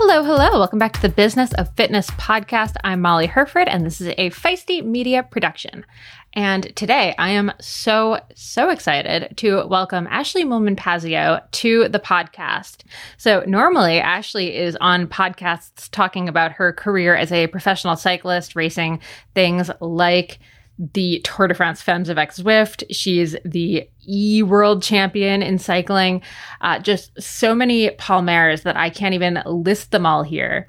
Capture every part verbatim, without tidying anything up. Hello, hello. Welcome back to the Business of Fitness podcast. I'm Molly Hurford, and this is a Feisty Media production. And today I am so, so excited to welcome Ashleigh Moolman Pasio to the podcast. So normally Ashleigh is on podcasts talking about her career as a professional cyclist, racing things like the Tour de France Femmes avec Zwift. She's the E-World Champion in cycling. Uh, just so many palmares that I can't even list them all here.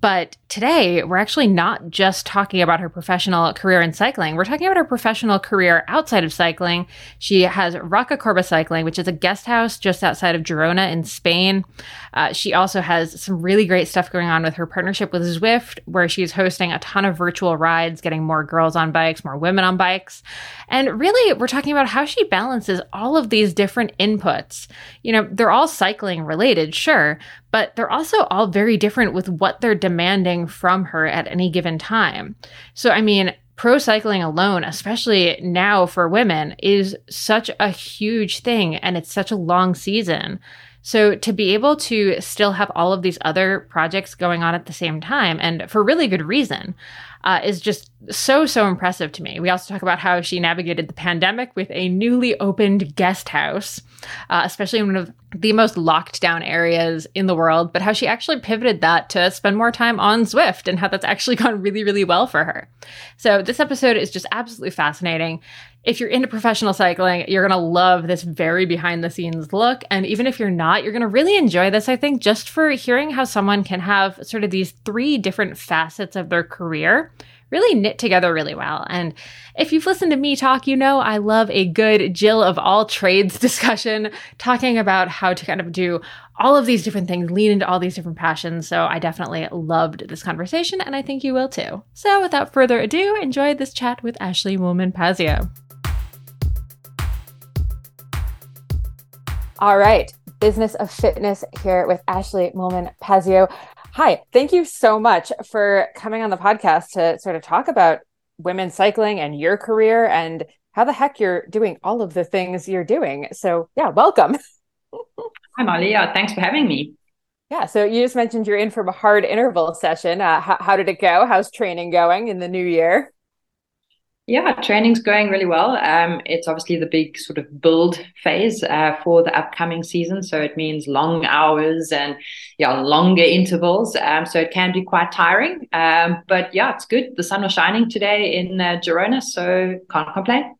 But today, we're actually not just talking about her professional career in cycling. We're talking about her professional career outside of cycling. She has Rocacorba Cycling, which is a guest house just outside of Girona in Spain. Uh, she also has some really great stuff going on with her partnership with Zwift, where she's hosting a ton of virtual rides, getting more girls on bikes, more women on bikes. And really, we're talking about how she balances all of these different inputs. You know, they're all cycling related, sure, but they're also all very different with what they're demanding from her at any given time. So, I mean, pro cycling alone, especially now for women, is such a huge thing, and it's such a long season. So to be able to still have all of these other projects going on at the same time, and for really good reason, Uh, is just so, so impressive to me. We also talk about how she navigated the pandemic with a newly opened guest house, uh, especially in one of the most locked down areas in the world, but how she actually pivoted that to spend more time on Zwift and how that's actually gone really, really well for her. So this episode is just absolutely fascinating. If you're into professional cycling, you're going to love this very behind the scenes look. And even if you're not, you're going to really enjoy this, I think, just for hearing how someone can have sort of these three different facets of their career really knit together really well. And if you've listened to me talk, you know I love a good Jill of all trades discussion, talking about how to kind of do all of these different things, lean into all these different passions. So I definitely loved this conversation, and I think you will too. So without further ado, enjoy this chat with Ashleigh Moolman Pasio. All right, Business of Fitness here with Ashleigh Moolman Pasio. Hi, thank you so much for coming on the podcast to sort of talk about women's cycling and your career and how the heck you're doing all of the things you're doing. So yeah, welcome. Hi, Molly. Uh, thanks for having me. Yeah, so you just mentioned you're in from a hard interval session. Uh, how, how did it go? How's training going in the new year? Yeah, training's going really well. Um, it's obviously the big sort of build phase uh, for the upcoming season. So it means long hours and yeah, longer intervals. Um, so it can be quite tiring. Um, but yeah, it's good. The sun was shining today in uh, Girona, so can't complain.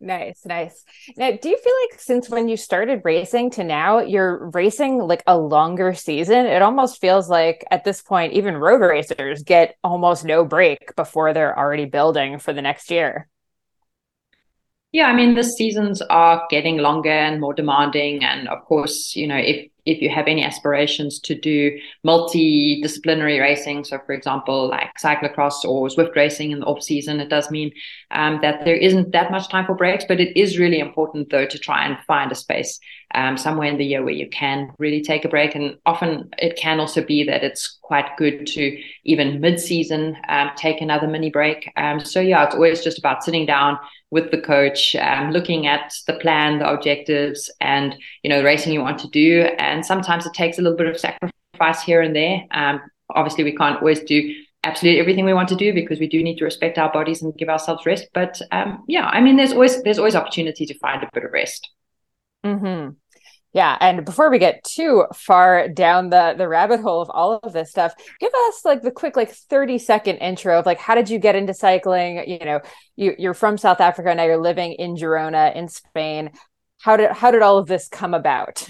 Nice, nice. Now, do you feel like since when you started racing to now, you're racing like a longer season? It almost feels like at this point, even road racers get almost no break before they're already building for the next year. Yeah, I mean, the seasons are getting longer and more demanding. And of course, you know, if if you have any aspirations to do multidisciplinary racing, so for example, like cyclocross or Zwift racing in the off season, it does mean um, that there isn't that much time for breaks, but it is really important though to try and find a space um, somewhere in the year where you can really take a break. And often it can also be that it's quite good to even mid season um, take another mini break. Um, so yeah, it's always just about sitting down with the coach, um, looking at the plan, the objectives, and you know the racing you want to do. And sometimes it takes a little bit of sacrifice here and there. Um, obviously, we can't always do absolutely everything we want to do because we do need to respect our bodies and give ourselves rest. But um, yeah, I mean, there's always there's always opportunity to find a bit of rest. Mm-hmm. Yeah, and before we get too far down the the rabbit hole of all of this stuff, give us like the quick like thirty second intro of like how did you get into cycling? You know, you you're from South Africa, now you're living in Girona in Spain. How did how did all of this come about?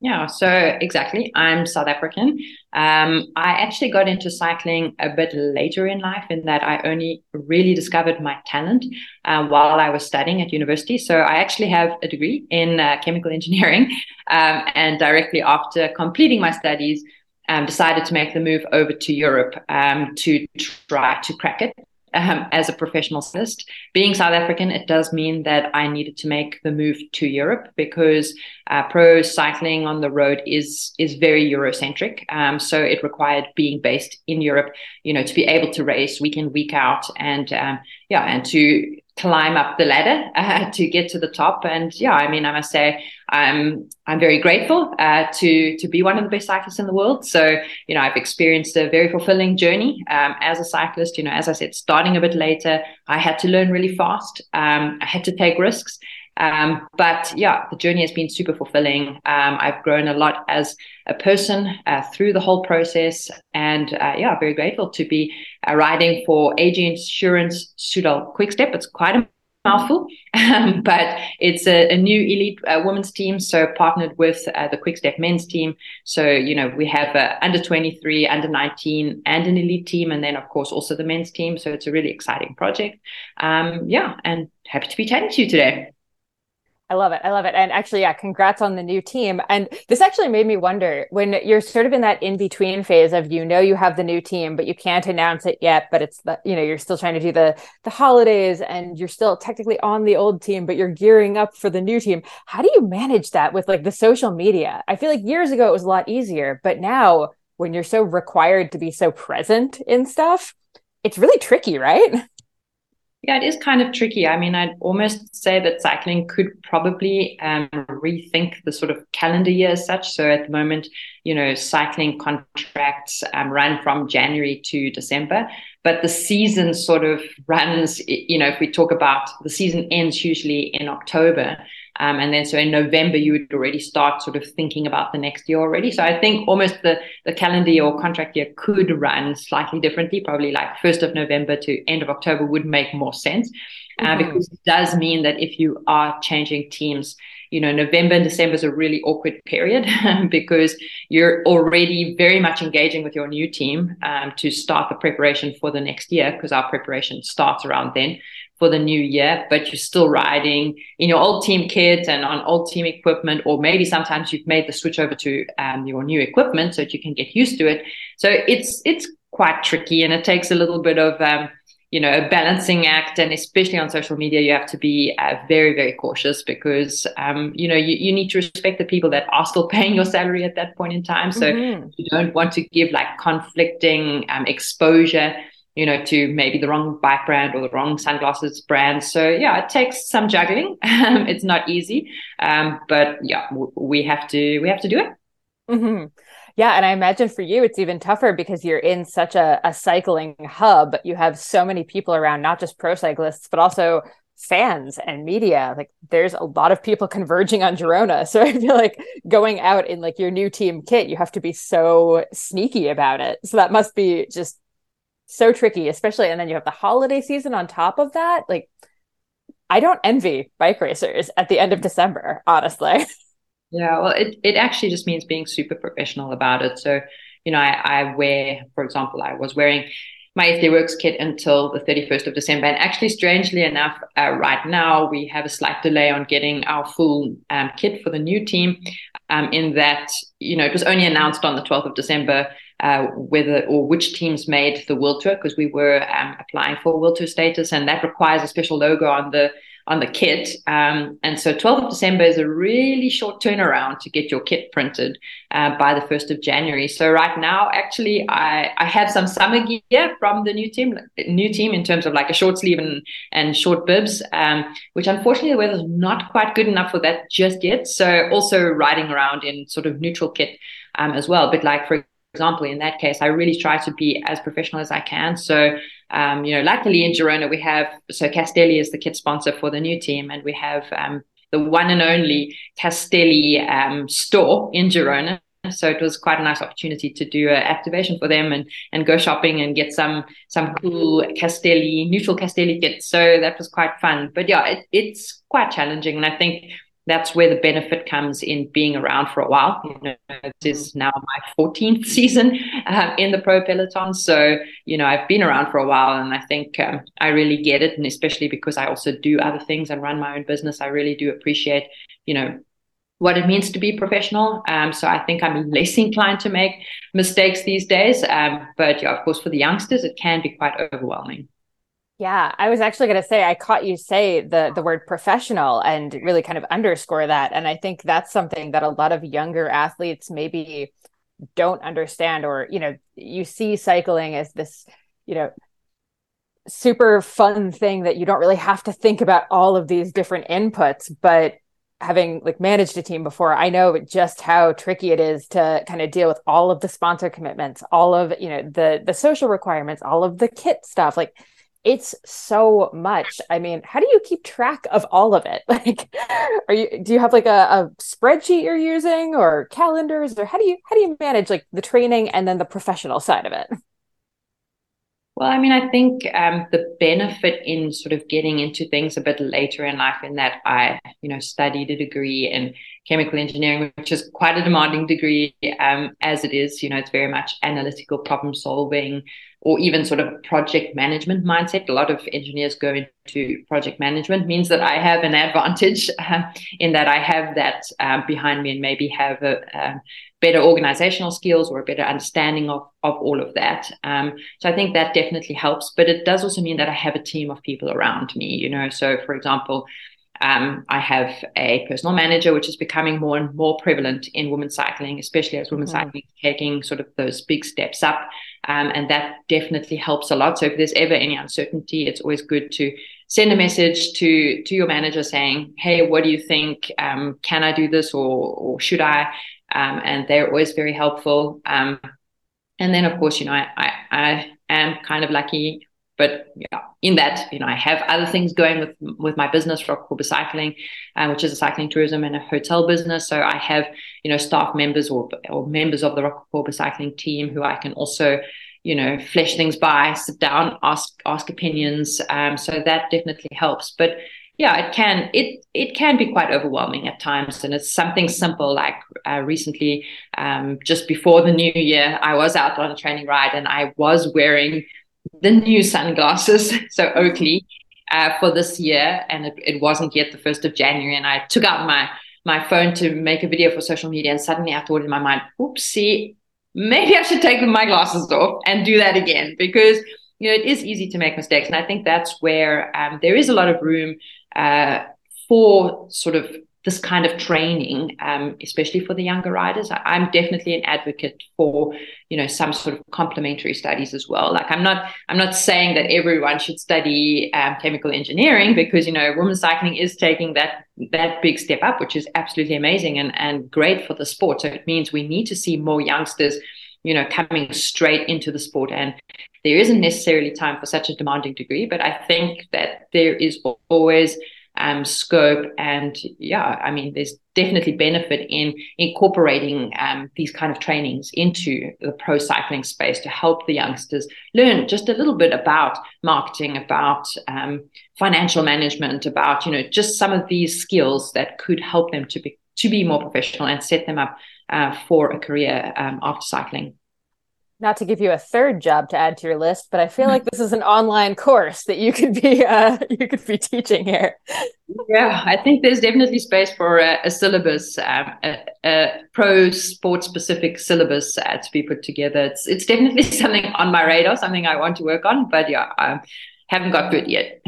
Yeah, so exactly. I'm South African. Um, I actually got into cycling a bit later in life in that I only really discovered my talent uh, while I was studying at university. So I actually have a degree in uh, chemical engineering um, and directly after completing my studies, um, decided to make the move over to Europe um, to try to crack it. Um, as a professional cyclist, being South African, it does mean that I needed to make the move to Europe because uh, pro cycling on the road is is very Eurocentric. Um, so it required being based in Europe, you know, to be able to race week in, week out, and um, yeah, and to climb up the ladder uh, to get to the top. And yeah, I mean, I must say I'm I'm very grateful uh, to to be one of the best cyclists in the world. So, you know, I've experienced a very fulfilling journey um, as a cyclist. You know, as I said, starting a bit later, I had to learn really fast. Um, I had to take risks. Um, but yeah, the journey has been super fulfilling. Um, I've grown a lot as a person uh, through the whole process, and uh, yeah, very grateful to be uh, riding for A G Insurance Soudal Quick-Step. It's quite a mouthful, um, but it's a, a new elite uh, women's team, so partnered with uh, the Quick-Step men's team. So, you know, we have uh, under twenty-three, under nineteen and an elite team, and then of course also the men's team. So it's a really exciting project. Um, yeah, and happy to be chatting to you today. I love it. I love it. And actually, yeah, congrats on the new team. And this actually made me wonder, when you're sort of in that in-between phase of, you know, you have the new team, but you can't announce it yet, but it's the, you know, you're still trying to do the the holidays and you're still technically on the old team, but you're gearing up for the new team. How do you manage that with like the social media? I feel like years ago it was a lot easier, but now when you're so required to be so present in stuff, it's really tricky, right? Yeah, it is kind of tricky. I mean, I'd almost say that cycling could probably um, rethink the sort of calendar year as such. So at the moment, you know, cycling contracts um, run from January to December, but the season sort of runs, you know, if we talk about the season ends usually in October. Um, and then so in November, you would already start sort of thinking about the next year already. So I think almost the, the calendar year or contract year could run slightly differently, probably like first of November to end of October would make more sense. Uh, mm-hmm. Because it does mean that if you are changing teams, you know, November and December is a really awkward period because you're already very much engaging with your new team um, to start the preparation for the next year, because our preparation starts around then for the new year, but you're still riding in your old team kit and on old team equipment, or maybe sometimes you've made the switch over to um, your new equipment so that you can get used to it. So it's it's quite tricky, and it takes a little bit of um, you know, a balancing act, and especially on social media, you have to be uh, very, very cautious because, um, you know, you, you need to respect the people that are still paying your salary at that point in time. So mm-hmm. you don't want to give like conflicting um, exposure, you know, to maybe the wrong bike brand or the wrong sunglasses brand. So yeah, it takes some juggling. It's not easy, um, but yeah, w- we have to we have to do it. Mm-hmm. Yeah. And I imagine for you, it's even tougher because you're in such a, a cycling hub. You have so many people around, not just pro cyclists, but also fans and media. Like there's a lot of people converging on Girona. So I feel like going out in like your new team kit, you have to be so sneaky about it. So that must be just so tricky, especially. And then you have the holiday season on top of that. Like I don't envy bike racers at the end of December, honestly. Yeah, well, it, it actually just means being super professional about it. So, you know, I, I wear, for example, I was wearing my S D Worx kit until the thirty-first of December. And actually, strangely enough, uh, right now, we have a slight delay on getting our full um, kit for the new team um, in that, you know, it was only announced on the twelfth of December uh, whether or which teams made the World Tour, because we were um, applying for World Tour status, and that requires a special logo on the on the kit. Um, and so twelfth of December is a really short turnaround to get your kit printed uh, by the first of January. So right now, actually, I, I have some summer gear from the new team, new team in terms of like a short sleeve and, and short bibs, um, which unfortunately the weather's not quite good enough for that just yet. So also riding around in sort of neutral kit um, as well. But like, for example, in that case, I really try to be as professional as I can. So, um, you know, luckily in Girona, we have, so Castelli is the kit sponsor for the new team, and we have um, the one and only Castelli um, store in Girona. So it was quite a nice opportunity to do an activation for them and, and go shopping and get some some cool Castelli, neutral Castelli kits. So that was quite fun. But yeah, it, it's quite challenging. And I think that's where the benefit comes in being around for a while. You know, this is now my fourteenth season uh, in the pro peloton. So, you know, I've been around for a while, and I think um, I really get it. And especially because I also do other things and run my own business, I really do appreciate, you know, what it means to be professional. Um, so I think I'm less inclined to make mistakes these days. Um, but yeah, of course, for the youngsters, it can be quite overwhelming. Yeah, I was actually going to say, I caught you say the, the word professional and really kind of underscore that. And I think that's something that a lot of younger athletes maybe don't understand, or, you know, you see cycling as this, you know, super fun thing that you don't really have to think about all of these different inputs, but having like managed a team before, I know just how tricky it is to kind of deal with all of the sponsor commitments, all of, you know, the, the social requirements, all of the kit stuff. Like, it's so much. I mean, how do you keep track of all of it? Like, are you, do you have like a, a spreadsheet you're using, or calendars, or how do you, how do you manage like the training and then the professional side of it? Well, I mean, I think um, the benefit in sort of getting into things a bit later in life, in that I, you know, studied a degree in chemical engineering, which is quite a demanding degree um, as it is, you know, it's very much analytical problem solving, or even sort of project management mindset. A lot of engineers go into project management, means that I have an advantage uh, in that I have that uh, behind me, and maybe have a, a better organizational skills or a better understanding of, of all of that. Um, so I think that definitely helps, but it does also mean that I have a team of people around me, you know. So for example, Um, I have a personal manager, which is becoming more and more prevalent in women's cycling, especially as women's mm-hmm. cycling is taking sort of those big steps up. Um, and that definitely helps a lot. So if there's ever any uncertainty, it's always good to send a message to to your manager saying, hey, what do you think? Um, can I do this, or, or should I? Um, and they're always very helpful. Um, and then, of course, you know, I, I, I am kind of lucky. But yeah, in that, you know, I have other things going with with my business, Rocacorba Cycling, uh, which is a cycling tourism and a hotel business. So I have, you know, staff members or or members of the Rocacorba Cycling team who I can also, you know, flesh things by, sit down, ask ask opinions. Um, so that definitely helps. But yeah, it can it it can be quite overwhelming at times, and it's something simple like uh, recently, um, just before the new year, I was out on a training ride and I was wearing the new sunglasses, so Oakley, uh, for this year, and it, it wasn't yet the first of January, and I took out my my phone to make a video for social media, and suddenly I thought in my mind, oopsie, maybe I should take my glasses off and do that again, because, you know, it is easy to make mistakes. And I think that's where um, there is a lot of room uh, for sort of this kind of training, um, especially for the younger riders. I, I'm definitely an advocate for, you know, some sort of complementary studies as well. Like, I'm not, I'm not saying that everyone should study um, chemical engineering, because, you know, women's cycling is taking that that big step up, which is absolutely amazing and and great for the sport. So it means we need to see more youngsters, you know, coming straight into the sport, and there isn't necessarily time for such a demanding degree. But I think that there is always Um, scope, and yeah, I mean, there's definitely benefit in incorporating um, these kind of trainings into the pro cycling space to help the youngsters learn just a little bit about marketing, about um, financial management, about, you know, just some of these skills that could help them to be to be more professional and set them up uh, for a career um, after cycling. Not to give you a third job to add to your list, but I feel like this is an online course that you could be uh, you could be teaching here. Yeah, I think there's definitely space for a, a syllabus, um, a, a pro sport specific syllabus uh, to be put together. It's it's definitely something on my radar, something I want to work on, but yeah, I haven't got good yet.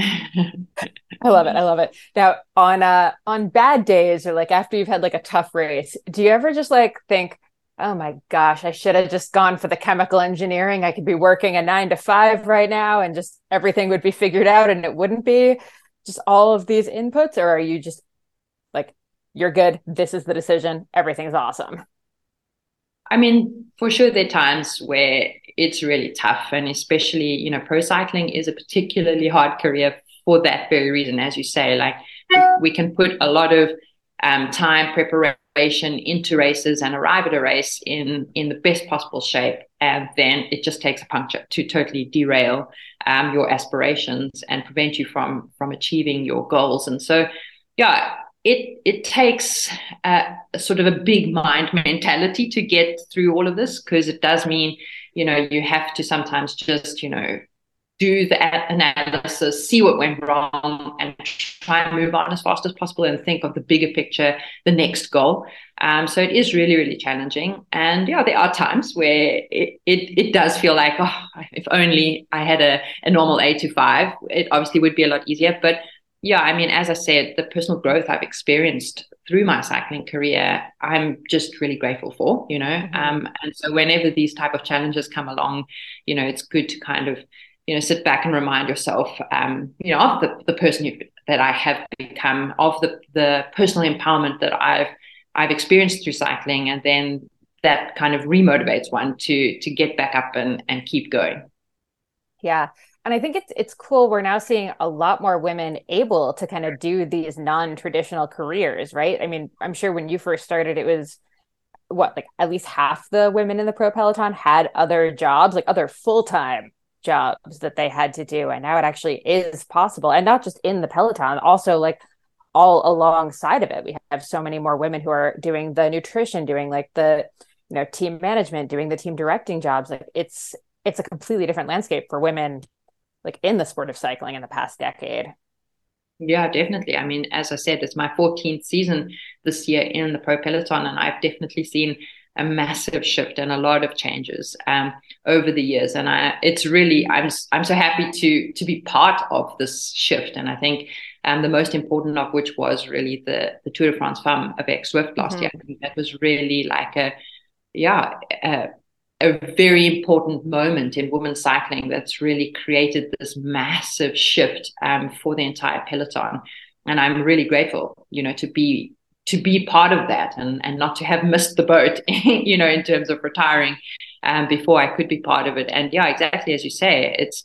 I love it. I love it. Now, on uh, on bad days, or like after you've had like a tough race, do you ever just like think, oh my gosh, I should have just gone for the chemical engineering. I could be working a nine to five right now and just everything would be figured out, and it wouldn't be just all of these inputs? Or are you just like, you're good, this is the decision, everything's awesome? I mean, for sure there are times where it's really tough, and especially, you know, pro cycling is a particularly hard career for that very reason. As you say, like, we can put a lot of um, time, preparation into races and arrive at a race in in the best possible shape, and then it just takes a puncture to totally derail um, your aspirations and prevent you from from achieving your goals. And so yeah, it it takes uh, a sort of a big mind mentality to get through all of this, because it does mean, you know, you have to sometimes just, you know, do the analysis, see what went wrong, and try and move on as fast as possible, and think of the bigger picture, the next goal. Um, so it is really, really challenging. And yeah, there are times where it it, it does feel like, oh, if only I had a, a normal eight to five, it obviously would be a lot easier. But yeah, I mean, as I said, the personal growth I've experienced through my cycling career, I'm just really grateful for, you know. Mm-hmm. Um, and so whenever these type of challenges come along, you know, it's good to kind of you know, sit back and remind yourself, um, you know, of the, the person you, that I have become, of the, the personal empowerment that I've I've experienced through cycling, and then that kind of remotivates one to to get back up and and keep going. Yeah. And I think it's it's cool. We're now seeing a lot more women able to kind of do these non-traditional careers, right? I mean, I'm sure when you first started, it was what, like at least half the women in the pro peloton had other jobs, like other full-time jobs that they had to do. And now it actually is possible. And not just in the peloton, also like all alongside of it. We have so many more women who are doing the nutrition, doing like the, you know, team management, doing the team directing jobs. Like it's it's a completely different landscape for women, like in the sport of cycling in the past decade. Yeah, definitely. I mean, as I said, it's my fourteenth season this year in the pro peloton, and I've definitely seen a massive shift and a lot of changes um, over the years. And I, it's really, I'm I'm so happy to to be part of this shift. And I think um, the most important of which was really the, the Tour de France Femmes avec Zwift last mm-hmm. year. I think that was really like a, yeah, a, a very important moment in women's cycling that's really created this massive shift um, for the entire peloton. And I'm really grateful, you know, to be to be part of that and, and not to have missed the boat, you know, in terms of retiring um, before I could be part of it. And yeah, exactly as you say, it's,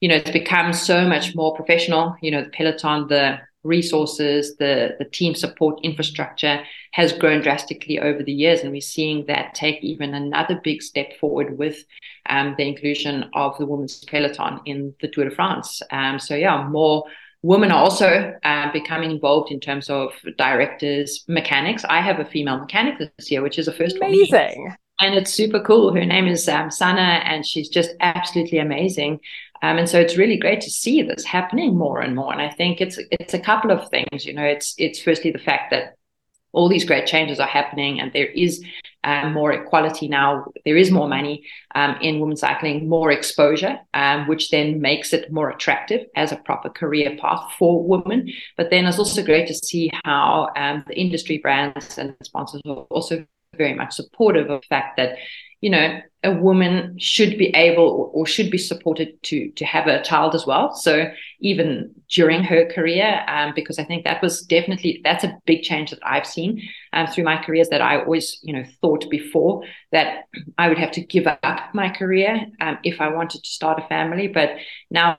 you know, it's become so much more professional. You know, the peloton, the resources, the the team support infrastructure has grown drastically over the years, and we're seeing that take even another big step forward with um, the inclusion of the women's peloton in the Tour de France. Um, so yeah, more women are also uh, becoming involved in terms of directors, mechanics. I have a female mechanic this year, which is a first one. Amazing. And it's super cool. Her name is um, Sana, and she's just absolutely amazing. Um, and so it's really great to see this happening more and more. And I think it's it's a couple of things. You know, it's it's firstly the fact that all these great changes are happening, and there is um, more equality now. There is more money um, in women's cycling, more exposure, um, which then makes it more attractive as a proper career path for women. But then it's also great to see how um, the industry brands and sponsors are also very much supportive of the fact that, you know, a woman should be able or should be supported to to have a child as well. So even during her career, um, because I think that was definitely, that's a big change that I've seen um, through my careers, that I always, you know, thought before that I would have to give up my career um, if I wanted to start a family. But now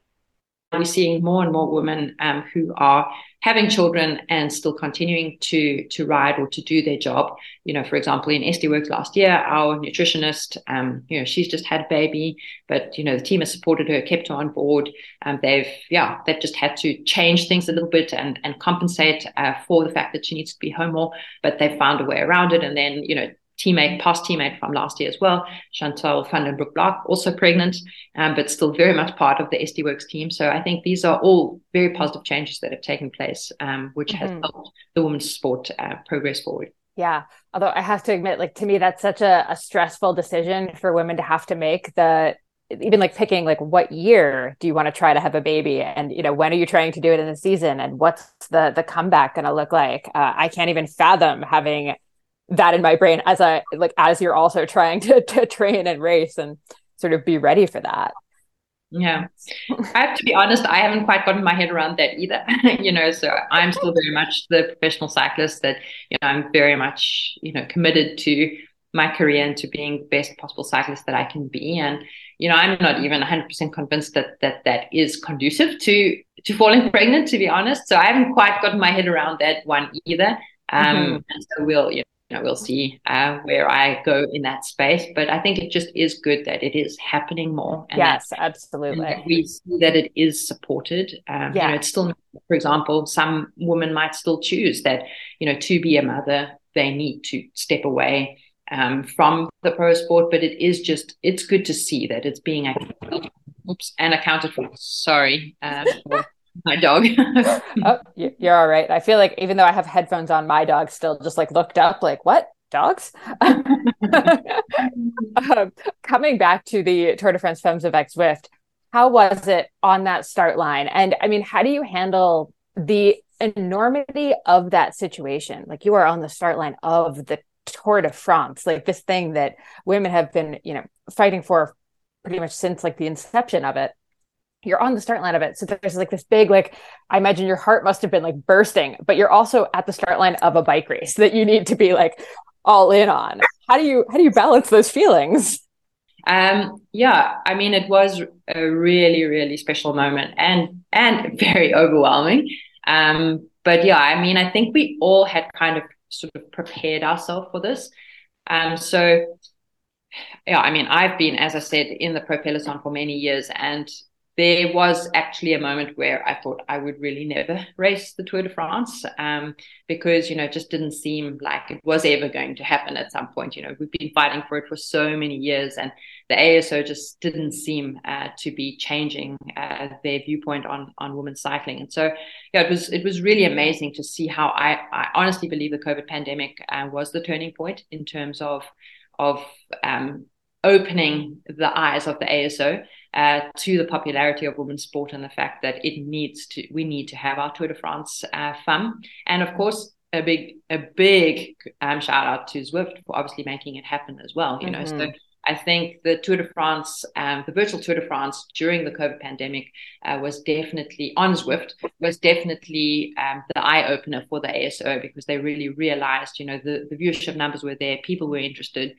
we're seeing more and more women um, who are having children and still continuing to to ride or to do their job. You know, for example, in S D Worx last year, our nutritionist, um, you know, she's just had a baby, but, you know, the team has supported her, kept her on board. Um, they've, yeah, they've just had to change things a little bit and, and compensate uh, for the fact that she needs to be home more, but they've found a way around it. And then, you know, teammate, past teammate from last year as well, Chantal van den Broek-Blaak, also pregnant, um, but still very much part of the S D Worx team. So I think these are all very positive changes that have taken place, um, which mm-hmm. has helped the women's sport uh, progress forward. Yeah. Although I have to admit, like, to me, that's such a, a stressful decision for women to have to make, the even like picking like what year do you want to try to have a baby, and, you know, when are you trying to do it in the season, and what's the the comeback going to look like? Uh, I can't even fathom having that in my brain as I like, as you're also trying to, to train and race and sort of be ready for that. Yeah. I have to be honest, I haven't quite gotten my head around that either. You know, so I'm still very much the professional cyclist that, you know, I'm very much, you know, committed to my career and to being the best possible cyclist that I can be. And, you know, I'm not even one hundred percent convinced that that, that is conducive to, to falling pregnant, to be honest. So I haven't quite gotten my head around that one either. Um, mm-hmm. And so we'll, you know, You know, we'll see uh, where I go in that space, but I think it just is good that it is happening more. And yes, that, absolutely. And that we see that it is supported. Um, yeah. You know, it's still, for example, some women might still choose that, you know, to be a mother, they need to step away um, from the pro sport, but it is just, it's good to see that it's being accounted, oops, and accounted for. Sorry. Um, my dog. Oh, you're all right. I feel like even though I have headphones on, my dog still just like looked up like, what? Dogs? um, coming back to the Tour de France Femmes avec Zwift, how was it on that start line? And I mean, how do you handle the enormity of that situation? Like, you are on the start line of the Tour de France, like this thing that women have been, you know, fighting for pretty much since like the inception of it. you're on the start line of it. So there's like this big, like, I imagine your heart must've been like bursting, but you're also at the start line of a bike race that you need to be like all in on. How do you, how do you balance those feelings? Um, yeah, I mean, it was a really, really special moment and, and very overwhelming. Um, but yeah, I mean, I think we all had kind of sort of prepared ourselves for this. Um, so yeah, I mean, I've been, as I said, in the pro peloton for many years, and there was actually a moment where I thought I would really never race the Tour de France, um, because, you know, it just didn't seem like it was ever going to happen at some point. You know, we've been fighting for it for so many years, and the A S O just didn't seem uh, to be changing uh, their viewpoint on on women's cycling. And so, yeah, it was it was really amazing to see how I, I honestly believe the COVID pandemic uh, was the turning point in terms of of um, opening the eyes of the A S O uh, to the popularity of women's sport and the fact that it needs to, we need to have our Tour de France uh, femme. And of course, a big, a big um, shout out to Zwift for obviously making it happen as well. You mm-hmm. know, so I think the Tour de France, um, the virtual Tour de France during the COVID pandemic uh, was definitely, on Zwift, was definitely um, the eye-opener for the A S O, because they really realized, you know, the, the viewership numbers were there, people were interested.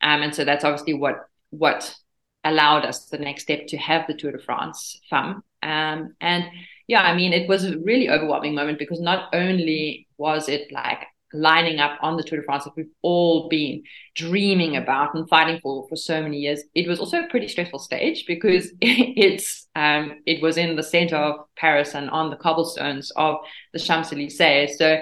Um, and so that's obviously what what allowed us the next step to have the Tour de France Femmes. Um, and yeah, I mean, it was a really overwhelming moment, because not only was it like lining up on the Tour de France that we've all been dreaming about and fighting for for so many years, it was also a pretty stressful stage, because it's um, it was in the center of Paris and on the cobblestones of the Champs-Élysées. So,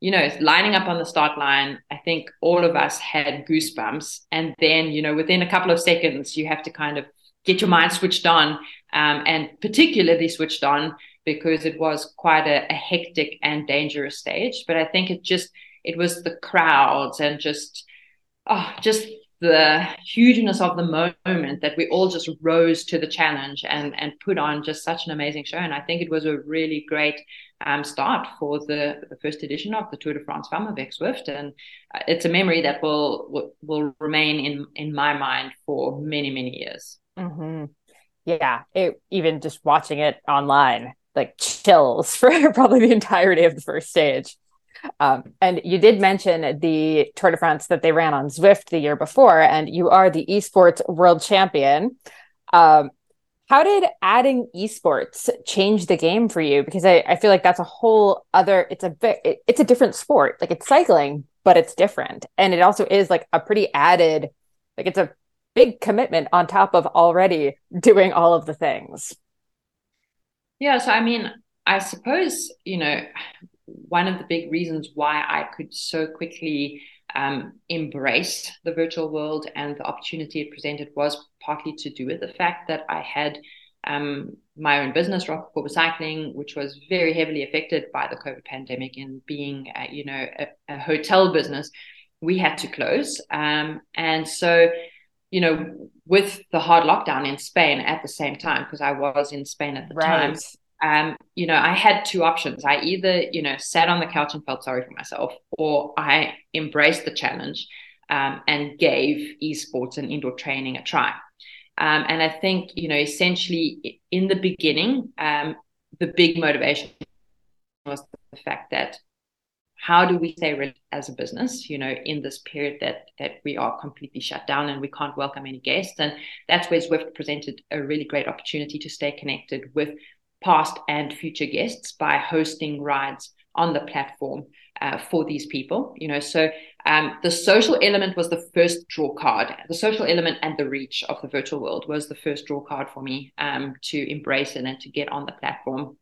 you know, lining up on the start line, I think all of us had goosebumps. And then, you know, within a couple of seconds, you have to kind of get your mind switched on, um, and particularly switched on because it was quite a, a hectic and dangerous stage. But I think it just, it was the crowds and just, oh, just the hugeness of the moment that we all just rose to the challenge and and put on just such an amazing show. And I think it was a really great um, start for the, the first edition of the Tour de France Femmes avec Zwift. And it's a memory that will will, will remain in, in my mind for many, many years. Mm-hmm. Yeah, it, even just watching it online, like chills for probably the entirety of the first stage. Um, and you did mention the Tour de France that they ran on Zwift the year before, and you are the esports world champion. Um, how did adding esports change the game for you? Because I, I feel like that's a whole other, it's a bit, it, it's a different sport. Like, it's cycling, but it's different. And it also is like a pretty added, like, it's a big commitment on top of already doing all of the things. Yeah. So, I mean, I suppose, you know, one of the big reasons why I could so quickly um, embrace the virtual world and the opportunity it presented was partly to do with the fact that I had um, my own business, Rocacorba Cycling, which was very heavily affected by the COVID pandemic. And being, uh, you know, a, a hotel business, we had to close. Um, and so, you know, with the hard lockdown in Spain at the same time, because I was in Spain at the right. time, Um, you know, I had two options. I either, you know, sat on the couch and felt sorry for myself, or I embraced the challenge um, and gave esports and indoor training a try. Um, and I think, you know, essentially in the beginning, um, the big motivation was the fact that how do we stay relevant as a business, you know, in this period that that we are completely shut down and we can't welcome any guests. And that's where Zwift presented a really great opportunity to stay connected with past and future guests by hosting rides on the platform uh, for these people, you know. So um, the social element was the first draw card. The social element and the reach of the virtual world was the first draw card for me um, to embrace it and to get on the platform.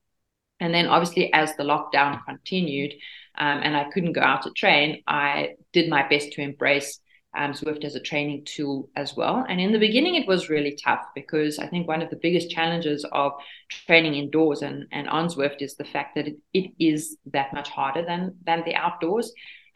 And then obviously as the lockdown continued um, and I couldn't go out to train, I did my best to embrace Um, Zwift as a training tool as well. And in the beginning, it was really tough, because I think one of the biggest challenges of training indoors and, and on Zwift is the fact that it, it is that much harder than than the outdoors.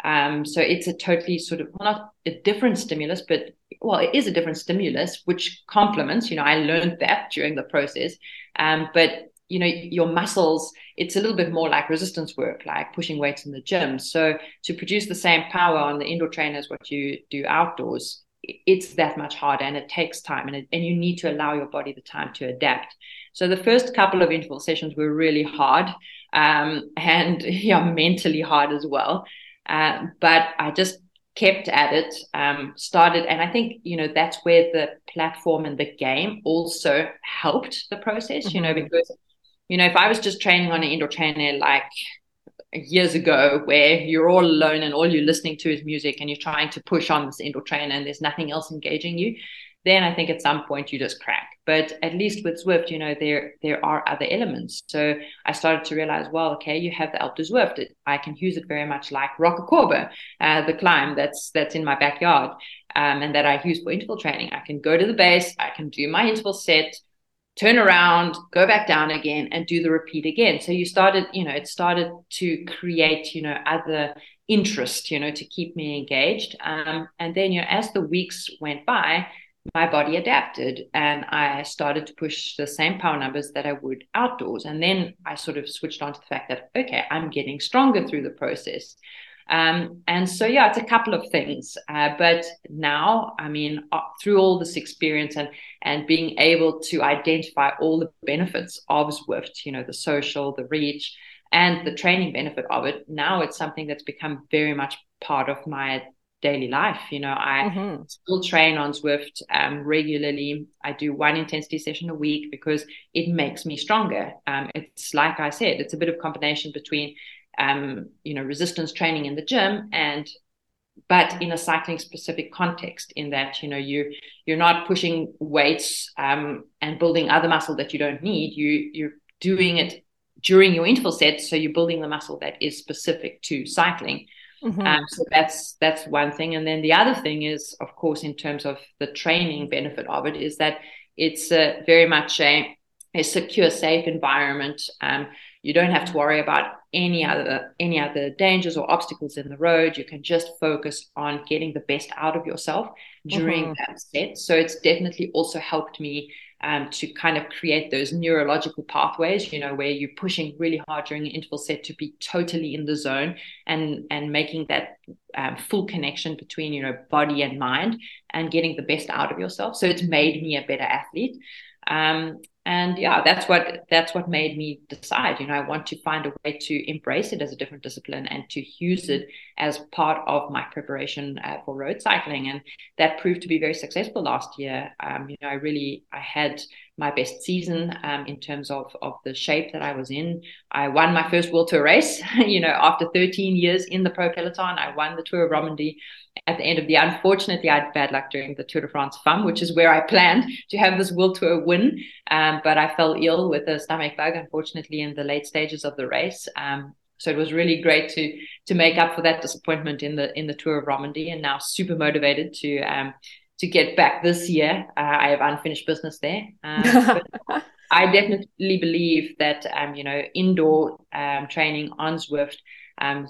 Um, so it's a totally sort of, well, not a different stimulus, but well, it is a different stimulus, which complements, you know, I learned that during the process. Um, but you know, your muscles, it's a little bit more like resistance work, like pushing weights in the gym. So to produce the same power on the indoor trainer as what you do outdoors, it's that much harder, and it takes time, and, it, and you need to allow your body the time to adapt. So the first couple of interval sessions were really hard, um, and yeah, mentally hard as well. Uh, but I just kept at it, um, started. And I think, you know, that's where the platform and the game also helped the process, mm-hmm. you know, because, you know, if I was just training on an indoor trainer like years ago, where you're all alone and all you're listening to is music and you're trying to push on this indoor trainer and there's nothing else engaging you, then I think at some point you just crack. But at least with Zwift, you know, there there are other elements. So I started to realize, well, okay, you have the Alpe de Zwift. I can use it very much like Rocacorba, uh, the climb that's that's in my backyard, um, and that I use for interval training. I can go to the base, I can do my interval set, turn around, go back down again, and do the repeat again. So you started, you know, it started to create, you know, other interest, you know, to keep me engaged. Um, and then, you know, as the weeks went by, my body adapted and I started to push the same power numbers that I would outdoors. And then I sort of switched on to the fact that, okay, I'm getting stronger through the process. Um, and so, yeah, it's a couple of things. Uh, but now, I mean, uh, through all this experience and and being able to identify all the benefits of Zwift, you know, the social, the reach, and the training benefit of it, now it's something that's become very much part of my daily life. You know, I mm-hmm. still train on Zwift um, regularly. I do one intensity session a week because it makes me stronger. Um, it's like I said, it's a bit of a combination between, um, you know, resistance training in the gym and, but in a cycling specific context, in that, you know, you, you're not pushing weights um, and building other muscle that you don't need. You, you're doing it during your interval set. So you're building the muscle that is specific to cycling. Mm-hmm. Um, so that's that's one thing. And then the other thing is, of course, in terms of the training benefit of it, is that it's a, very much a, a secure, safe environment. Um, you don't have to worry about any other any other dangers or obstacles in the road. You can just focus on getting the best out of yourself during mm-hmm. that set. So it's definitely also helped me Um, to kind of create those neurological pathways, you know, where you're pushing really hard during an interval set to be totally in the zone and and making that um, full connection between, you know, body and mind and getting the best out of yourself. So it's made me a better athlete. Um, and yeah, that's what that's what made me decide, you know, I want to find a way to embrace it as a different discipline and to use it as part of my preparation uh, for road cycling. And that proved to be very successful last year. Um, you know, I really, I had my best season um, in terms of, of the shape that I was in. I won my first World Tour race, you know, after thirteen years in the pro peloton. I won the Tour of Romandy at the end of the year. Unfortunately, I had bad luck during the Tour de France Femmes, which is where I planned to have this World Tour win. Um, but I fell ill with a stomach bug, unfortunately, in the late stages of the race. Um, so it was really great to to make up for that disappointment in the in the Tour of Romandy, and now super motivated to um, to get back this year. Uh, I have unfinished business there. Um, but I definitely believe that, um, you know, indoor um, training on Zwift um,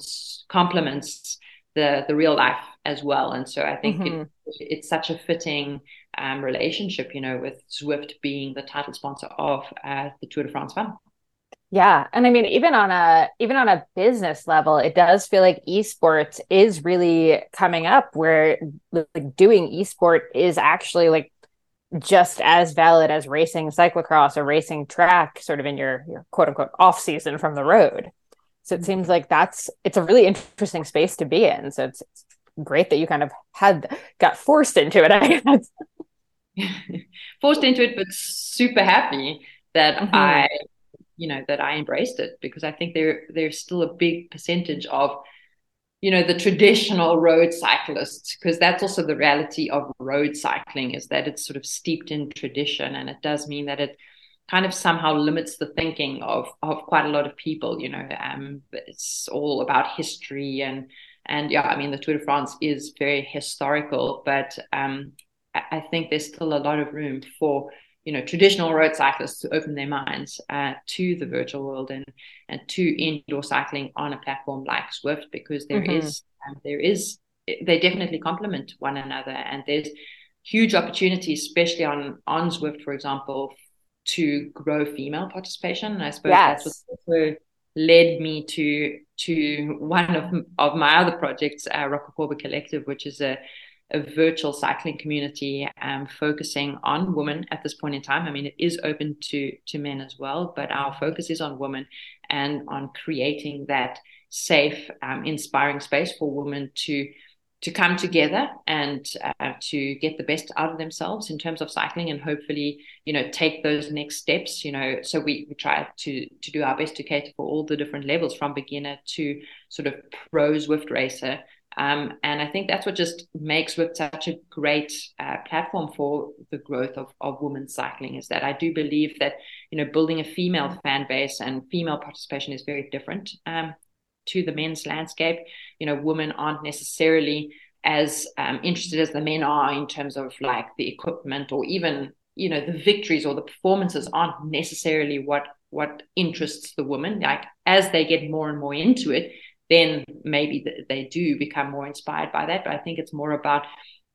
complements the the real life as well. And so I think mm-hmm. it, it's such a fitting um, relationship, you know, with Zwift being the title sponsor of uh, the Tour de France Femmes. Yeah. And I mean, even on a, even on a business level, it does feel like esports is really coming up, where like doing esport is actually like just as valid as racing cyclocross or racing track, sort of in your, your quote unquote off season from the road. So it seems like that's, it's a really interesting space to be in. So it's, it's great that you kind of had got forced into it, I guess. Forced into it, but super happy that mm-hmm. I, you know, that I embraced it, because I think there there's still a big percentage of, you know, the traditional road cyclists, because that's also the reality of road cycling, is that it's sort of steeped in tradition, and it does mean that it kind of somehow limits the thinking of of quite a lot of people. You know, um, it's all about history, and and yeah, I mean, the Tour de France is very historical, but um, I think there's still a lot of room for, you know, traditional road cyclists to open their minds uh, to the virtual world and and to indoor cycling on a platform like Zwift, because there mm-hmm. is um, there is they definitely complement one another, and there's huge opportunities, especially on on Zwift, for example, to grow female participation. And I suppose yes. that's what also led me to to one of of my other projects, uh, Rocacorba Collective, which is a a virtual cycling community um, focusing on women at this point in time. I mean, it is open to, to men as well, but our focus is on women and on creating that safe, um, inspiring space for women to to come together and uh, to get the best out of themselves in terms of cycling, and hopefully, you know, take those next steps, you know. So we, we try to to do our best to cater for all the different levels, from beginner to sort of pro Zwift racer. Um, and I think that's what just makes Zwift such a great uh, platform for the growth of, of women's cycling, is that I do believe that, you know, building a female fan base and female participation is very different um, to the men's landscape. You know, women aren't necessarily as um, interested as the men are in terms of like the equipment, or even, you know, the victories or the performances aren't necessarily what, what interests the women. Like, as they get more and more into it, then maybe they do become more inspired by that. But I think it's more about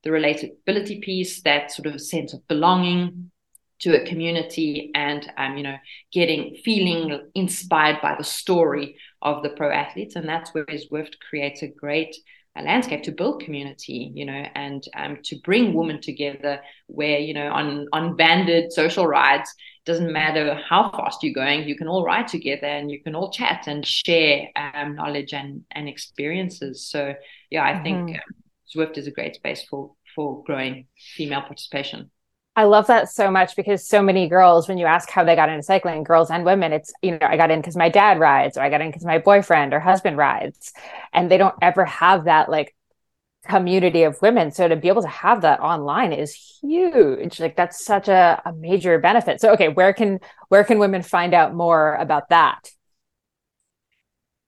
the relatability piece, that sort of sense of belonging to a community, and, um, you know, getting, feeling inspired by the story of the pro athletes. And that's where Zwift creates a great a landscape to build community, you know, and um, to bring women together where, you know, on, on banded social rides, doesn't matter how fast you're going, you can all ride together and you can all chat and share um, knowledge and, and experiences. So, yeah, I mm-hmm. think um, Zwift is a great space for, for growing female participation. I love that so much, because so many girls, when you ask how they got into cycling, girls and women, it's, you know, I got in because my dad rides, or I got in because my boyfriend or husband rides, and they don't ever have that like community of women. So to be able to have that online is huge. Like, that's such a, a major benefit. So, okay, where can, where can women find out more about that?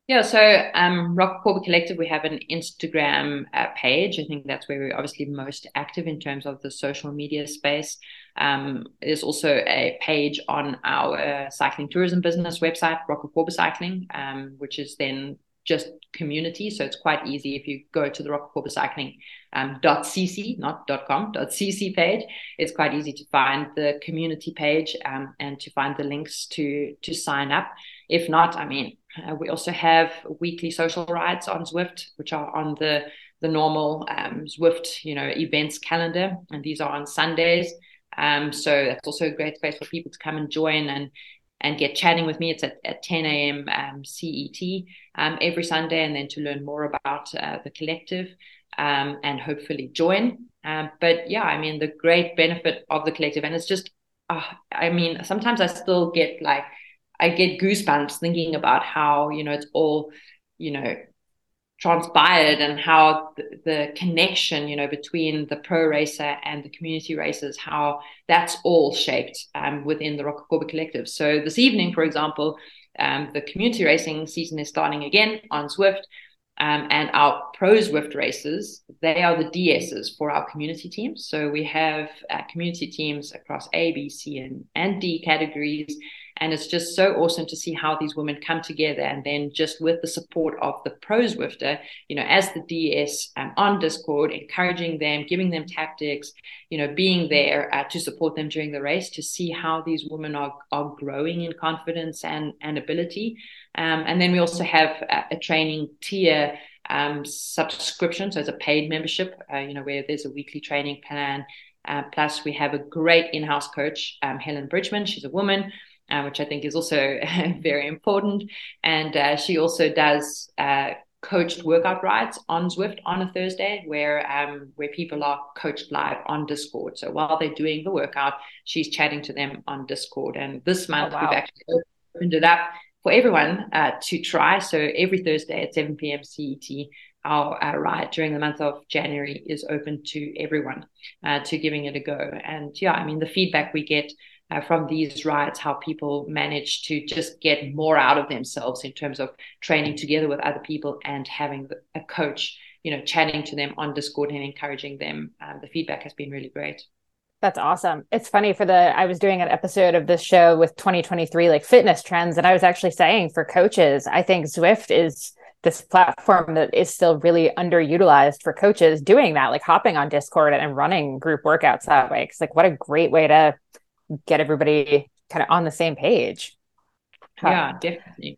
Yeah, so um, Rocacorba Collective, we have an Instagram uh, page. I think that's where we're obviously most active in terms of the social media space. Um, there's also a page on our uh, cycling tourism business website, Rocacorba Cycling, um, which is then just community. So it's quite easy if you go to the Rocacorba Cycling um, .cc, not .com, .cc page. It's quite easy to find the community page um, and to find the links to to sign up. If not, I mean, Uh, we also have weekly social rides on Zwift, which are on the, the normal um, Zwift, you know, events calendar. And these are on Sundays. Um, so that's also a great space for people to come and join and, and get chatting with me. It's at, at ten a.m. Um, C E T um, every Sunday. And then to learn more about uh, the collective um, and hopefully join. Um, but yeah, I mean, the great benefit of the collective, and it's just, uh, I mean, sometimes I still get like, I get goosebumps thinking about how, you know, it's all, you know, transpired, and how the, the connection, you know, between the pro racer and the community racers, how that's all shaped um, within the Rocacorba Collective. So this evening, for example, um, the community racing season is starting again on Zwift, um, and our pro Zwift racers, they are the D Ss for our community teams. So we have uh, community teams across A, B, C, and, and D categories. And it's just so awesome to see how these women come together, and then just with the support of the pro Zwifter, you know, as the D S um, on Discord, encouraging them, giving them tactics, you know, being there uh, to support them during the race, to see how these women are are growing in confidence and, and ability. Um, and then we also have a, a training tier um, subscription. So it's a paid membership, uh, you know, where there's a weekly training plan. Uh, plus we have a great in-house coach, um, Helen Bridgman. She's a woman. Uh, which I think is also very important. And uh, she also does uh, coached workout rides on Zwift on a Thursday, where um, where people are coached live on Discord. So while they're doing the workout, she's chatting to them on Discord. And this month, oh, wow. we've actually opened it up for everyone uh, to try. So every Thursday at seven p.m. C E T, our, our ride during the month of January is open to everyone uh, to giving it a go. And yeah, I mean, the feedback we get Uh, from these rides, how people manage to just get more out of themselves in terms of training together with other people and having a coach, you know, chatting to them on Discord and encouraging them. Um, the feedback has been really great. That's awesome. It's funny, for the, I was doing an episode of this show with twenty twenty-three, like fitness trends. And I was actually saying, for coaches, I think Zwift is this platform that is still really underutilized for coaches doing that, like hopping on Discord and running group workouts that way. 'Cause like, what a great way to get everybody kind of on the same page. Huh. Yeah, definitely.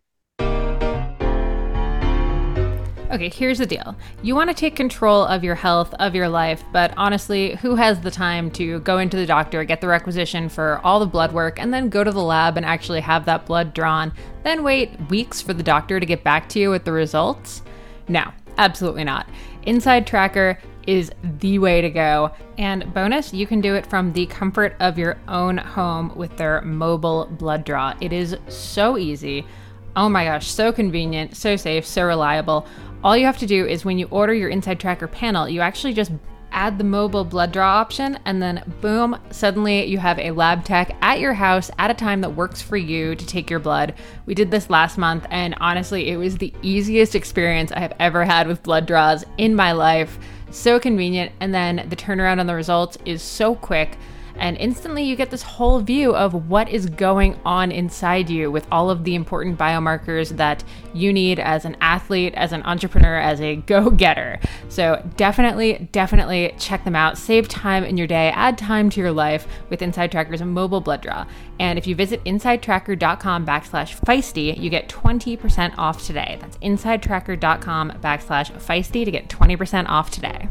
Okay, here's the deal. You want to take control of your health, of your life, but honestly, who has the time to go into the doctor, get the requisition for all the blood work, and then go to the lab and actually have that blood drawn, then wait weeks for the doctor to get back to you with the results? No, absolutely not. Inside Tracker is the way to go. And bonus, you can do it from the comfort of your own home with their mobile blood draw. It is so easy. Oh my gosh, so convenient, so safe, so reliable. All you have to do is when you order your Inside Tracker panel, you actually just add the mobile blood draw option and then boom, suddenly you have a lab tech at your house at a time that works for you to take your blood. We did this last month and honestly, it was the easiest experience I have ever had with blood draws in my life. So convenient, and then the turnaround on the results is so quick. And instantly you get this whole view of what is going on inside you with all of the important biomarkers that you need as an athlete, as an entrepreneur, as a go-getter. So definitely, definitely check them out. Save time in your day, add time to your life with Inside Tracker's mobile blood draw. And if you visit insidetracker.com backslash feisty, you get twenty percent off today. That's insidetracker.com backslash feisty to get twenty percent off today.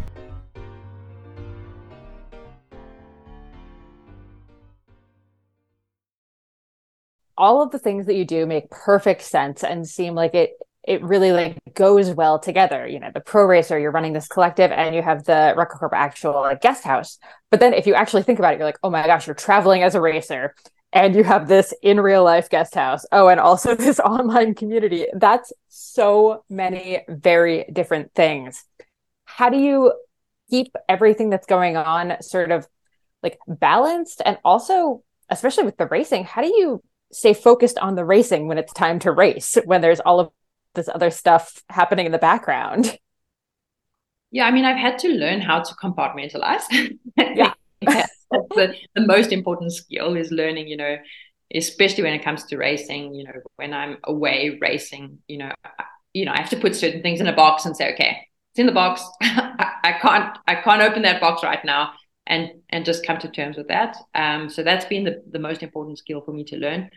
All of the things that you do make perfect sense and seem like it it really like goes well together. You know, the pro racer, you're running this collective and you have the Rocacorba actual like guest house. But then if you actually think about it, you're like, oh my gosh, you're traveling as a racer and you have this in real life guest house. Oh, and also this online community. That's so many very different things. How do you keep everything that's going on sort of like balanced? And also, especially with the racing, how do you stay focused on the racing when it's time to race, when there's all of this other stuff happening in the background? Yeah, I mean, I've had to learn how to compartmentalize. Yeah. the, the most important skill is learning, you know, especially when it comes to racing, you know, when I'm away racing, you know, I, you know, I have to put certain things in a box and say, okay, it's in the box. I, I can't, I can't open that box right now. And and just come to terms with that. Um, so that's been the, the most important skill for me to learn.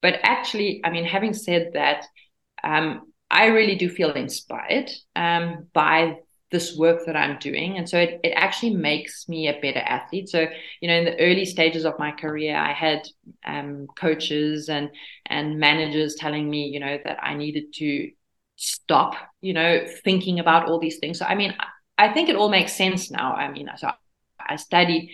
But actually, I mean, having said that, um, I really do feel inspired um, by this work that I'm doing. And so it, it actually makes me a better athlete. So, you know, in the early stages of my career, I had um, coaches and and managers telling me, you know, that I needed to stop, you know, thinking about all these things. So, I mean, I, I think it all makes sense now. I mean, so I studied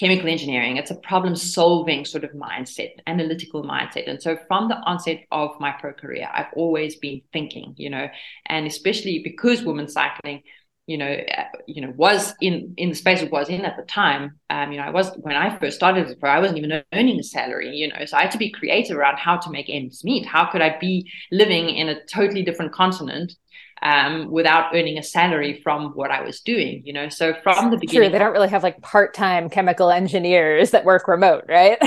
chemical engineering. It's a problem-solving sort of mindset, analytical mindset. And so from the onset of my pro career, I've always been thinking, you know, and especially because women's cycling, you know, uh, you know, was in, in the space it was in at the time. Um, you know, I was, when I first started as a pro, I wasn't even earning a salary, you know, so I had to be creative around how to make ends meet. How could I be living in a totally different continent um without earning a salary from what I was doing, you know? So from the beginning, sure, they don't really have like part-time chemical engineers that work remote, right?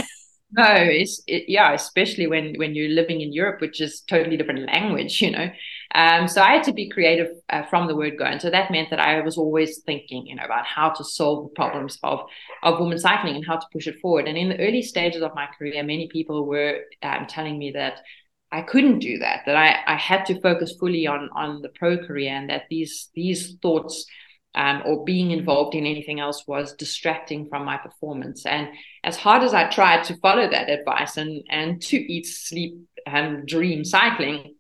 No, it's it, yeah, especially when when you're living in Europe, which is totally different language, you know. Um, so I had to be creative uh, from the word go, and so that meant that I was always thinking, you know, about how to solve the problems of of women's cycling and how to push it forward. And in the early stages of my career, many people were um, telling me that I couldn't do that, that I, I had to focus fully on on the pro career, and that these these thoughts um, or being involved in anything else was distracting from my performance. And as hard as I tried to follow that advice and and to eat, sleep, um, dream cycling,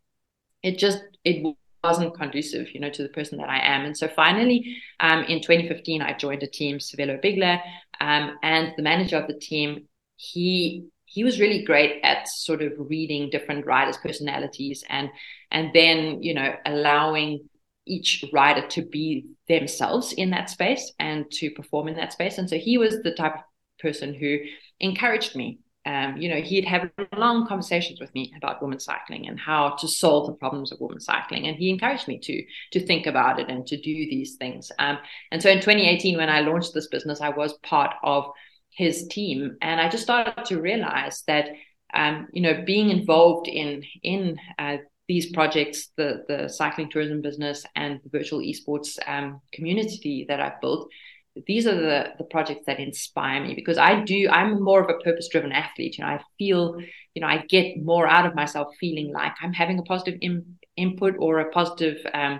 it just it wasn't conducive, you know, to the person that I am. And so finally, um, in twenty fifteen, I joined a team, Cervelo Bigler, um, and the manager of the team, he. He was really great at sort of reading different riders' personalities and and then, you know, allowing each rider to be themselves in that space and to perform in that space. And so he was the type of person who encouraged me. Um, you know, he'd have long conversations with me about women's cycling and how to solve the problems of women's cycling. And he encouraged me to to think about it and to do these things. Um, and so in twenty eighteen, when I launched this business, I was part of his team. And I just started to realize that, um, you know, being involved in in uh, these projects, the the cycling tourism business and the virtual esports um, community that I've built, these are the, the projects that inspire me, because I do, I'm more of a purpose-driven athlete. You know, I feel, you know, I get more out of myself feeling like I'm having a positive in, input or a positive um,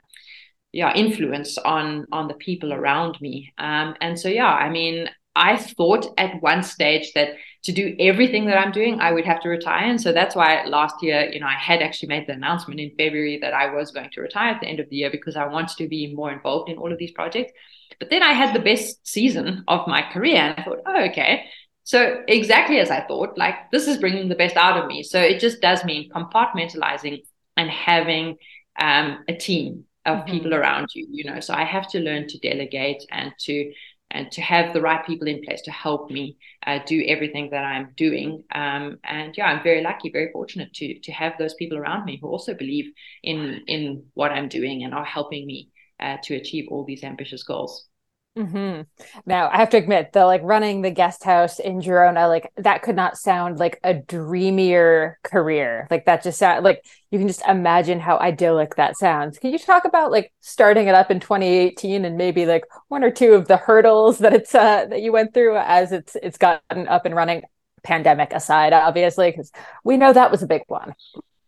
yeah, influence on, on the people around me. Um, and so, yeah, I mean, I thought at one stage that to do everything that I'm doing, I would have to retire. And so that's why last year, you know, I had actually made the announcement in February that I was going to retire at the end of the year because I wanted to be more involved in all of these projects. But then I had the best season of my career and I thought, oh, okay. So exactly as I thought, like, this is bringing the best out of me. So it just does mean compartmentalizing and having um, a team of mm-hmm. people around you, you know. So I have to learn to delegate and to and to have the right people in place to help me uh, do everything that I'm doing. Um, and yeah, I'm very lucky, very fortunate to to have those people around me who also believe in, in what I'm doing and are helping me uh, to achieve all these ambitious goals. Mm-hmm. Now, I have to admit, the like running the guest house in Girona, like that could not sound like a dreamier career. Like that just sound like you can just imagine how idyllic that sounds. Can you talk about like starting it up in twenty eighteen and maybe like one or two of the hurdles that it's uh, that you went through as it's it's gotten up and running, pandemic aside, obviously, because we know that was a big one.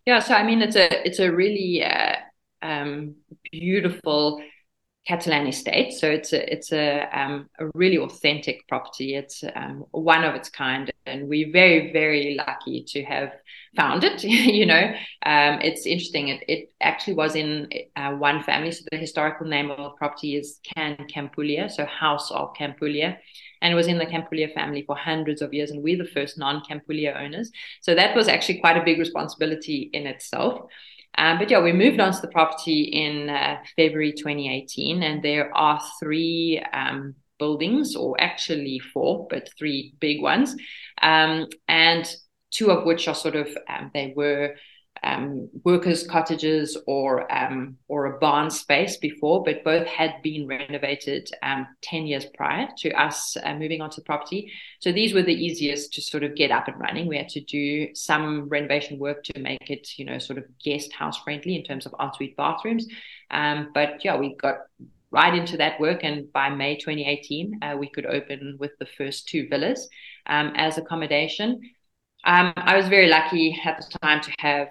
Yeah, so I mean, it's a it's a really uh, um, beautiful Catalan estate. So it's a, it's a, um, a really authentic property. It's um, one of its kind. And we're very, very lucky to have found it. You know, um, it's interesting. It, it actually was in uh, one family. So the historical name of the property is Can Campolier, so House of Campulia. And it was in the Campulia family for hundreds of years. And we're the first non-Campulia owners. So that was actually quite a big responsibility in itself. Um, but yeah, we moved on to the property in uh, February twenty eighteen, and there are three um, buildings, or actually four, but three big ones, um, and two of which are sort of, um, they were um, workers' cottages or um, or a barn space before, but both had been renovated um, ten years prior to us uh, moving on to the property. So these were the easiest to sort of get up and running. We had to do some renovation work to make it, you know, sort of guest house friendly in terms of ensuite bathrooms. Um, but yeah, we got right into that work. And by May twenty eighteen, uh, we could open with the first two villas um, as accommodation. Um, I was very lucky at the time to have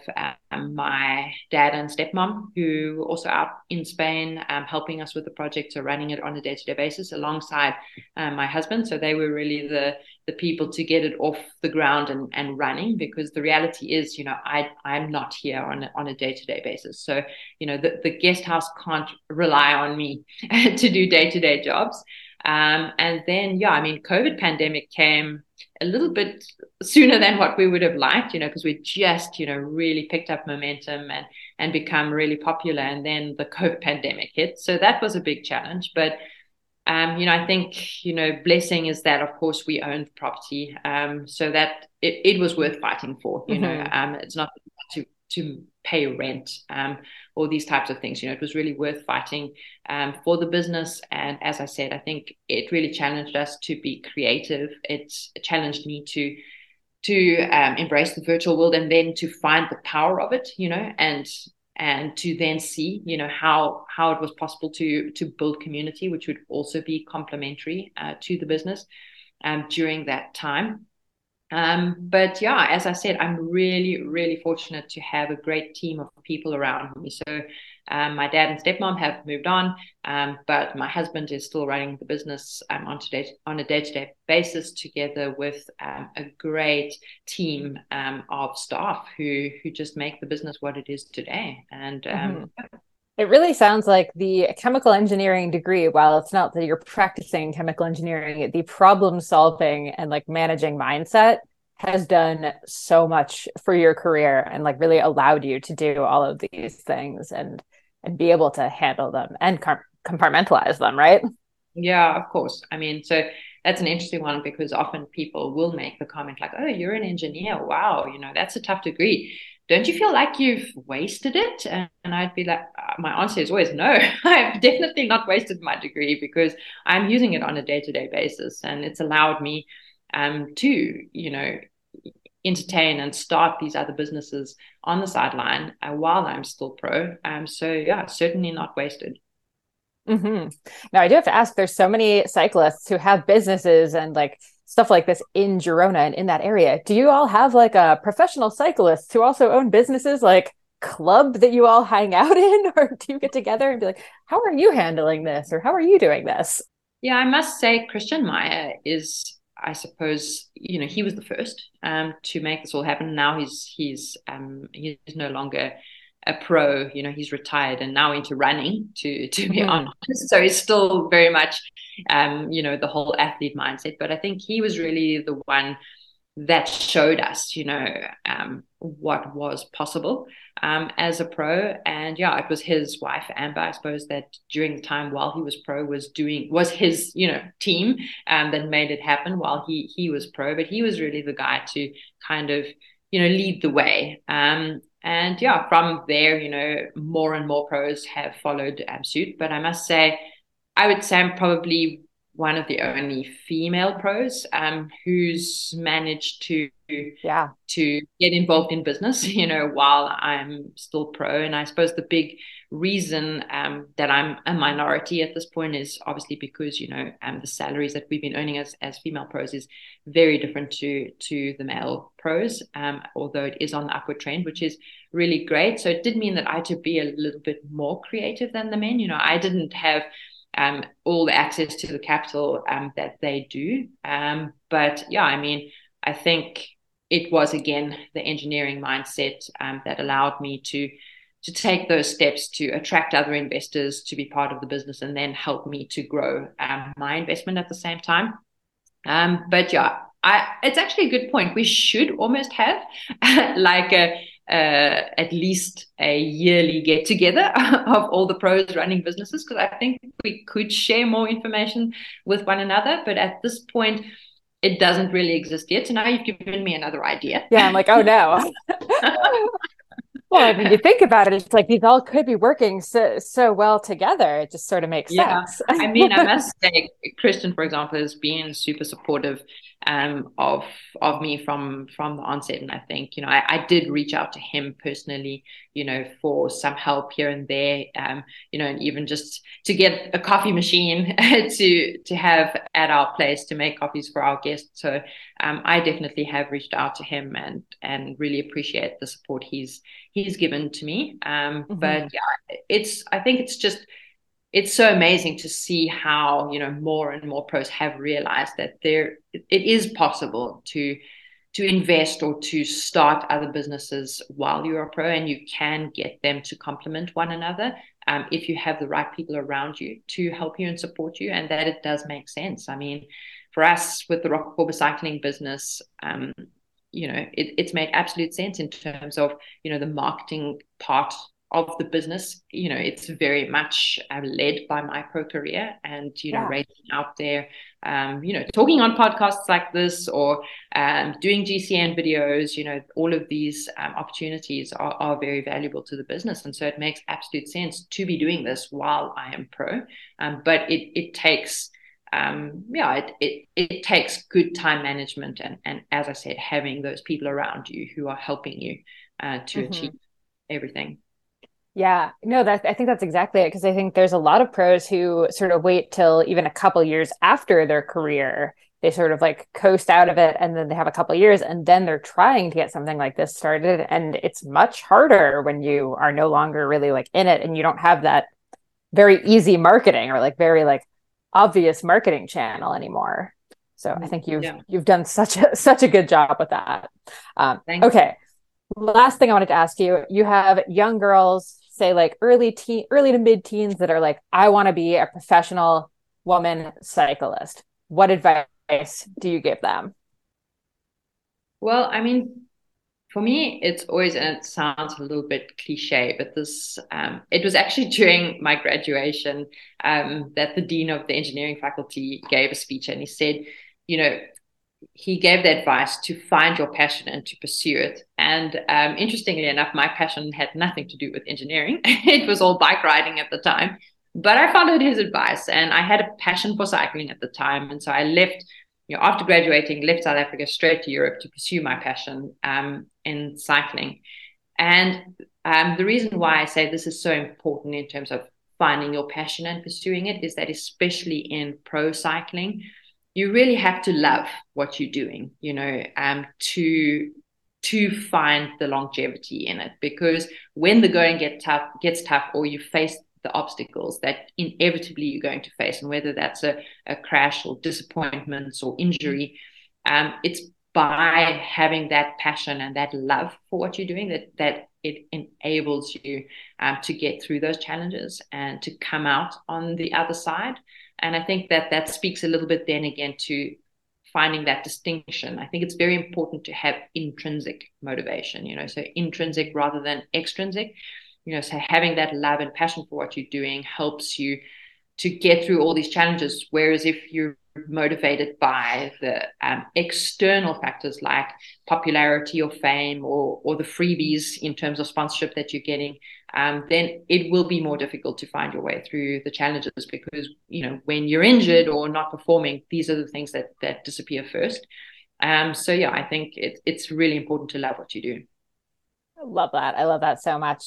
um, my dad and stepmom, who were also out in Spain, um, helping us with the project, so running it on a day-to-day basis alongside um, my husband. So they were really the the people to get it off the ground and, and running, because the reality is, you know, I, I'm not here on, on a day-to-day basis. So, you know, the, the guest house can't rely on me to do day-to-day jobs. Um, and then, yeah, I mean, COVID pandemic came a little bit sooner than what we would have liked, you know, because we just, you know, really picked up momentum and, and become really popular. And then the COVID pandemic hit. So that was a big challenge. But, um, you know, I think, you know, blessing is that, of course, we owned property. Um, so that it, it was worth fighting for, you mm-hmm. know, um, it's not to to pay rent, um, all these types of things. You know, it was really worth fighting um, for the business. And as I said, I think it really challenged us to be creative. It challenged me to to um, embrace the virtual world and then to find the power of it, you know, and and to then see, you know, how how it was possible to to build community, which would also be complementary uh, to the business um, during that time. Um, but yeah, as I said, I'm really, really fortunate to have a great team of people around me. So um, my dad and stepmom have moved on, um, but my husband is still running the business um, on, today, on a day-to-day basis, together with um, a great team um, of staff who, who just make the business what it is today. And um, mm-hmm. It really sounds like the chemical engineering degree, while it's not that you're practicing chemical engineering, the problem solving and like managing mindset has done so much for your career and like really allowed you to do all of these things and and be able to handle them and compartmentalize them, right? Yeah, of course. I mean, so that's an interesting one, because often people will make the comment like, oh, you're an engineer. Wow, you know, that's a tough degree. Don't you feel like you've wasted it? And I'd be like, my answer is always no, I've definitely not wasted my degree, because I'm using it on a day-to-day basis. And it's allowed me um, to, you know, entertain and start these other businesses on the sideline uh, while I'm still pro. Um, so yeah, certainly not wasted. Mm-hmm. Now I do have to ask, there's so many cyclists who have businesses and like stuff like this in Girona and in that area. Do you all have like a professional cyclists who also own businesses like club that you all hang out in, or do you get together and be like, how are you handling this, or how are you doing this? Yeah, I must say Christian Meyer is, I suppose, you know, he was the first um, to make this all happen. Now he's he's um, he's no longer a pro, you know, he's retired and now into running, to to be honest. So he's still very much, um, you know, the whole athlete mindset. But I think he was really the one that showed us, you know, um, what was possible um, as a pro. And yeah, it was his wife, Amber, I suppose, that during the time while he was pro was doing, was his, you know, team um, that made it happen while he, he was pro. But he was really the guy to kind of, you know, lead the way. Um, and yeah, from there, you know, more and more pros have followed um, suit. But I must say, I would say I'm probably one of the only female pros um, who's managed to yeah. to get involved in business, you know, while I'm still pro. And I suppose the big reason um, that I'm a minority at this point is obviously because, you know, um, the salaries that we've been earning as, as female pros is very different to to the male pros, um, although it is on the upward trend, which is really great. So it did mean that I had to be a little bit more creative than the men. You know, I didn't have Um, all the access to the capital um, that they do. Um, but yeah, I mean, I think it was, again, the engineering mindset um, that allowed me to to take those steps to attract other investors to be part of the business and then help me to grow um, my investment at the same time. Um, but yeah, I, it's actually a good point. We should almost have like a Uh, at least a yearly get together of all the pros running businesses, because I think we could share more information with one another. But at this point, it doesn't really exist yet. So now you've given me another idea. Yeah, I'm like, oh no. Well, when you think about it, it's like these all could be working so so well together. It just sort of makes yeah. sense. I mean, I must say, Christian, for example, has been super supportive Um, of of me from from the onset. And I think, you know, I, I did reach out to him personally, you know, for some help here and there, um, you know, and even just to get a coffee machine to to have at our place to make coffees for our guests. So um, I definitely have reached out to him and and really appreciate the support he's he's given to me. Um, mm-hmm. But yeah, it's I think it's just. It's so amazing to see how, you know, more and more pros have realized that there it is possible to to invest or to start other businesses while you're a pro, and you can get them to complement one another um, if you have the right people around you to help you and support you, and that it does make sense. I mean, for us with the Rocacorba cycling business, um, you know, it, it's made absolute sense in terms of, you know, the marketing part of the business. You know, it's very much uh, led by my pro career, and, you know, yeah. racing out there, um, you know, talking on podcasts like this, or um, doing G C N videos, you know, all of these um, opportunities are, are very valuable to the business. And so it makes absolute sense to be doing this while I am pro. Um, but it, it takes, um, yeah, it, it, it takes good time management. And, and as I said, having those people around you who are helping you uh, to mm-hmm. achieve everything. Yeah, no, that I think that's exactly it, because I think there's a lot of pros who sort of wait till even a couple years after their career. They sort of like coast out of it, and then they have a couple years, and then they're trying to get something like this started. And it's much harder when you are no longer really like in it, and you don't have that very easy marketing or like very like obvious marketing channel anymore. So I think you've yeah. you've done such a such a good job with that. Um, Thank okay. You. Last thing I wanted to ask you, you have young girls, say like early teen, early to mid teens that are like, I want to be a professional woman cyclist. What advice do you give them? Well, I mean, for me, it's always, and it sounds a little bit cliche, but this, um, it was actually during my graduation um, that the dean of the engineering faculty gave a speech, and he said, you know, he gave the advice to find your passion and to pursue it. And um, interestingly enough, my passion had nothing to do with engineering. It was all bike riding at the time. But I followed his advice, and I had a passion for cycling at the time. And so I left, you know, after graduating, left South Africa straight to Europe to pursue my passion um, in cycling. And um, the reason why I say this is so important in terms of finding your passion and pursuing it is that especially in pro cycling, you really have to love what you're doing, you know, um, to to find the longevity in it. Because when the going get tough, gets tough, or you face the obstacles that inevitably you're going to face, and whether that's a, a crash or disappointments or injury, um, it's by having that passion and that love for what you're doing that that it enables you um, to get through those challenges and to come out on the other side. And I think that that speaks a little bit then again to finding that distinction. I think it's very important to have intrinsic motivation, you know, so intrinsic rather than extrinsic. You know, so having that love and passion for what you're doing helps you to get through all these challenges. Whereas if you're motivated by the um, external factors like popularity or fame or or the freebies in terms of sponsorship that you're getting, um, then it will be more difficult to find your way through the challenges, because, you know, when you're injured or not performing, these are the things that that disappear first. Um, so, yeah, I think it, it's really important to love what you do. I love that. I love that so much.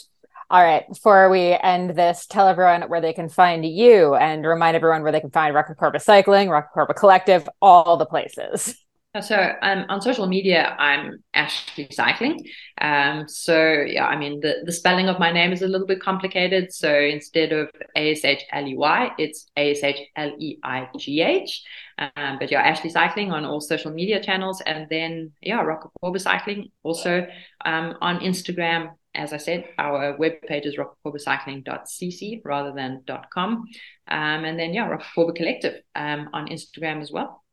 All right, before we end this, tell everyone where they can find you and remind everyone where they can find Rocacorba Cycling, Rocacorba Collective, all the places. So um, on social media, I'm Ashleigh Cycling. Um, so, yeah, I mean, the, the spelling of my name is a little bit complicated. So instead of A S H L E Y, it's A S H L E I G H. Um, but, yeah, Ashleigh Cycling on all social media channels. And then, yeah, Rocacorba Cycling also um, on Instagram. As I said, our webpage is rocacorba cycling dot c c rather than .com. Um, and then, yeah, Rocacorba Collective um, on Instagram as well.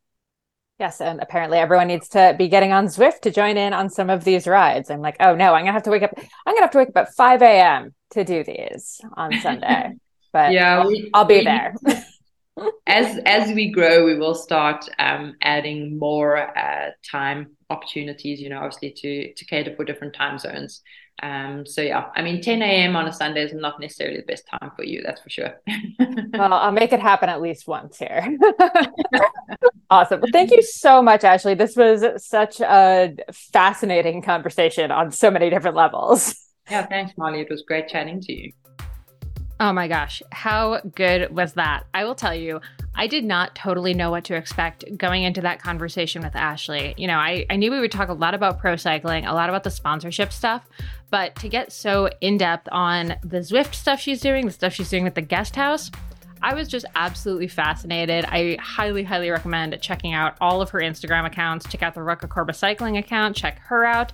Yes, and apparently everyone needs to be getting on Zwift to join in on some of these rides. I'm like, oh, no, I'm going to have to wake up. I'm going to have to wake up at five a.m. to do these on Sunday. But yeah, we, I'll be we, there. as as we grow, we will start um, adding more uh, time opportunities, you know, obviously to, to cater for different time zones. Um, so yeah, I mean, ten a.m. on a Sunday is not necessarily the best time for you, that's for sure. Well, I'll make it happen at least once here. Awesome. Well, thank you so much, Ashleigh. This was such a fascinating conversation on so many different levels. Yeah, thanks, Molly. It was great chatting to you. Oh my gosh, how good was that? I will tell you, I did not totally know what to expect going into that conversation with Ashleigh. You know, I, I knew we would talk a lot about pro cycling, a lot about the sponsorship stuff, but to get so in-depth on the Zwift stuff she's doing, the stuff she's doing with the guest house, I was just absolutely fascinated. I highly, highly recommend checking out all of her Instagram accounts. Check out the Rocacorba Cycling account. Check her out.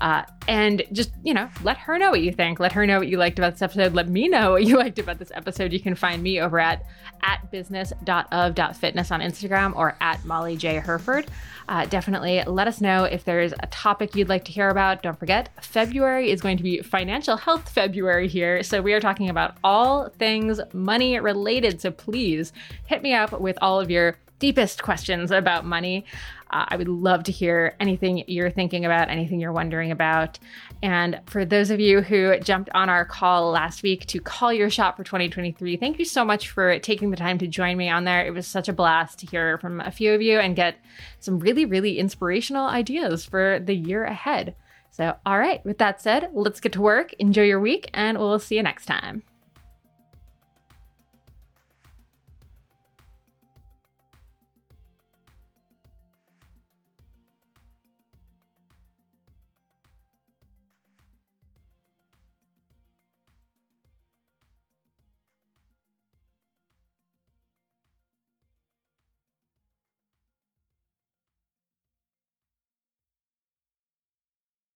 Uh, and just, you know, let her know what you think. Let her know what you liked about this episode. Let me know what you liked about this episode. You can find me over at, at business dot of dot fitness on Instagram or at Molly J. Hurford. Uh, definitely let us know if there's a topic you'd like to hear about. Don't forget, February is going to be Financial Health February here. So we are talking about all things money related. So please hit me up with all of your deepest questions about money. Uh, I would love to hear anything you're thinking about, anything you're wondering about. And for those of you who jumped on our call last week to call your shot for twenty twenty-three, thank you so much for taking the time to join me on there. It was such a blast to hear from a few of you and get some really, really inspirational ideas for the year ahead. So, all right, with that said, let's get to work. Enjoy your week, and we'll see you next time.